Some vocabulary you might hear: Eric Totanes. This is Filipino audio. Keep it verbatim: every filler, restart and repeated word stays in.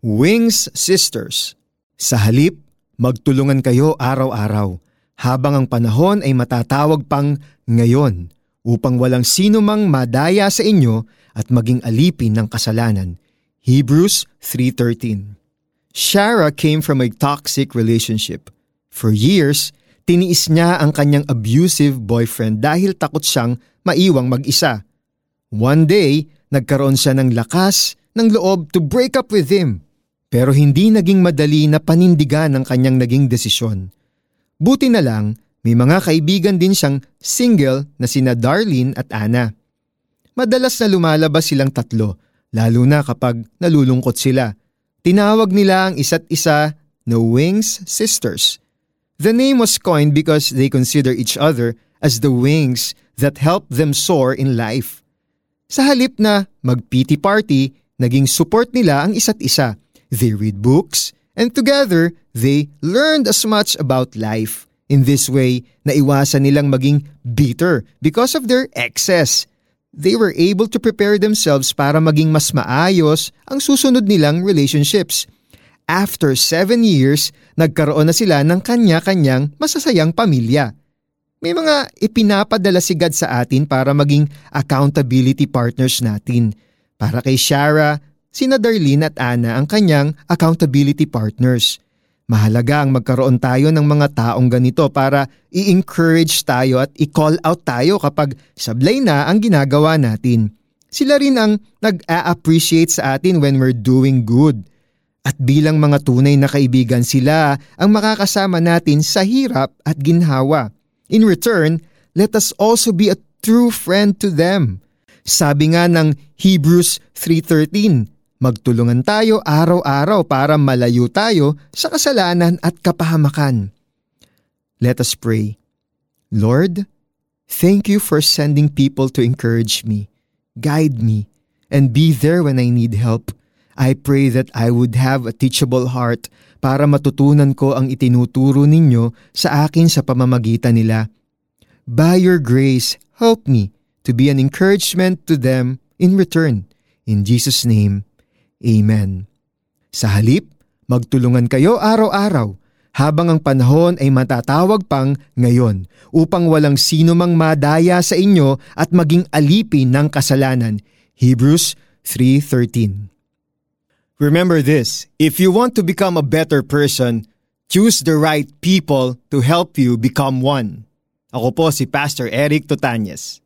Wings Sisters. Sa halip, magtulungan kayo araw-araw habang ang panahon ay matatawag pang ngayon upang walang sino mang madaya sa inyo at maging alipin ng kasalanan. Hebrews three thirteen. Shara came from a toxic relationship. For years, tiniis niya ang kanyang abusive boyfriend dahil takot siyang maiwang mag-isa. One day, nagkaroon siya ng lakas ng loob to break up with him. Pero hindi naging madali na panindigan ang kanyang naging desisyon. Buti na lang, may mga kaibigan din siyang single na sina Darlene at Anna. Madalas na lumalabas silang tatlo, lalo na kapag nalulungkot sila. Tinawag nila ang isa't isa na Wings Sisters. The name was coined because they consider each other as the wings that help them soar in life. Sa halip na mag-pity party, naging support nila ang isa't isa. They read books, and together, they learned as much about life. In this way, naiwasan nilang maging bitter because of their excess. They were able to prepare themselves para maging mas maayos ang susunod nilang relationships. After seven years, nagkaroon na sila ng kanya-kanyang masasayang pamilya. May mga ipinapadala si God sa atin para maging accountability partners natin. Para kay Shara, sina Darlene at Anna ang kanyang accountability partners. Mahalaga ang magkaroon tayo ng mga taong ganito para i-encourage tayo at i-call out tayo kapag sablay na ang ginagawa natin. Sila rin ang nag-a-appreciate sa atin when we're doing good. At bilang mga tunay na kaibigan, sila ang makakasama natin sa hirap at ginhawa. In return, let us also be a true friend to them. Sabi nga ng Hebrews three thirteen, magtulungan tayo araw-araw para malayo tayo sa kasalanan at kapahamakan. Let us pray. Lord, thank you for sending people to encourage me, guide me, and be there when I need help. I pray that I would have a teachable heart para matutunan ko ang itinuturo ninyo sa akin sa pamamagitan nila. By your grace, help me to be an encouragement to them in return. In Jesus' name, Amen. Sa halip, magtulungan kayo araw-araw habang ang panahon ay matatawag pang ngayon upang walang sino mang madaya sa inyo at maging alipin ng kasalanan. Hebrews three thirteen. Remember this, if you want to become a better person, choose the right people to help you become one. Ako po si Pastor Eric Totanes.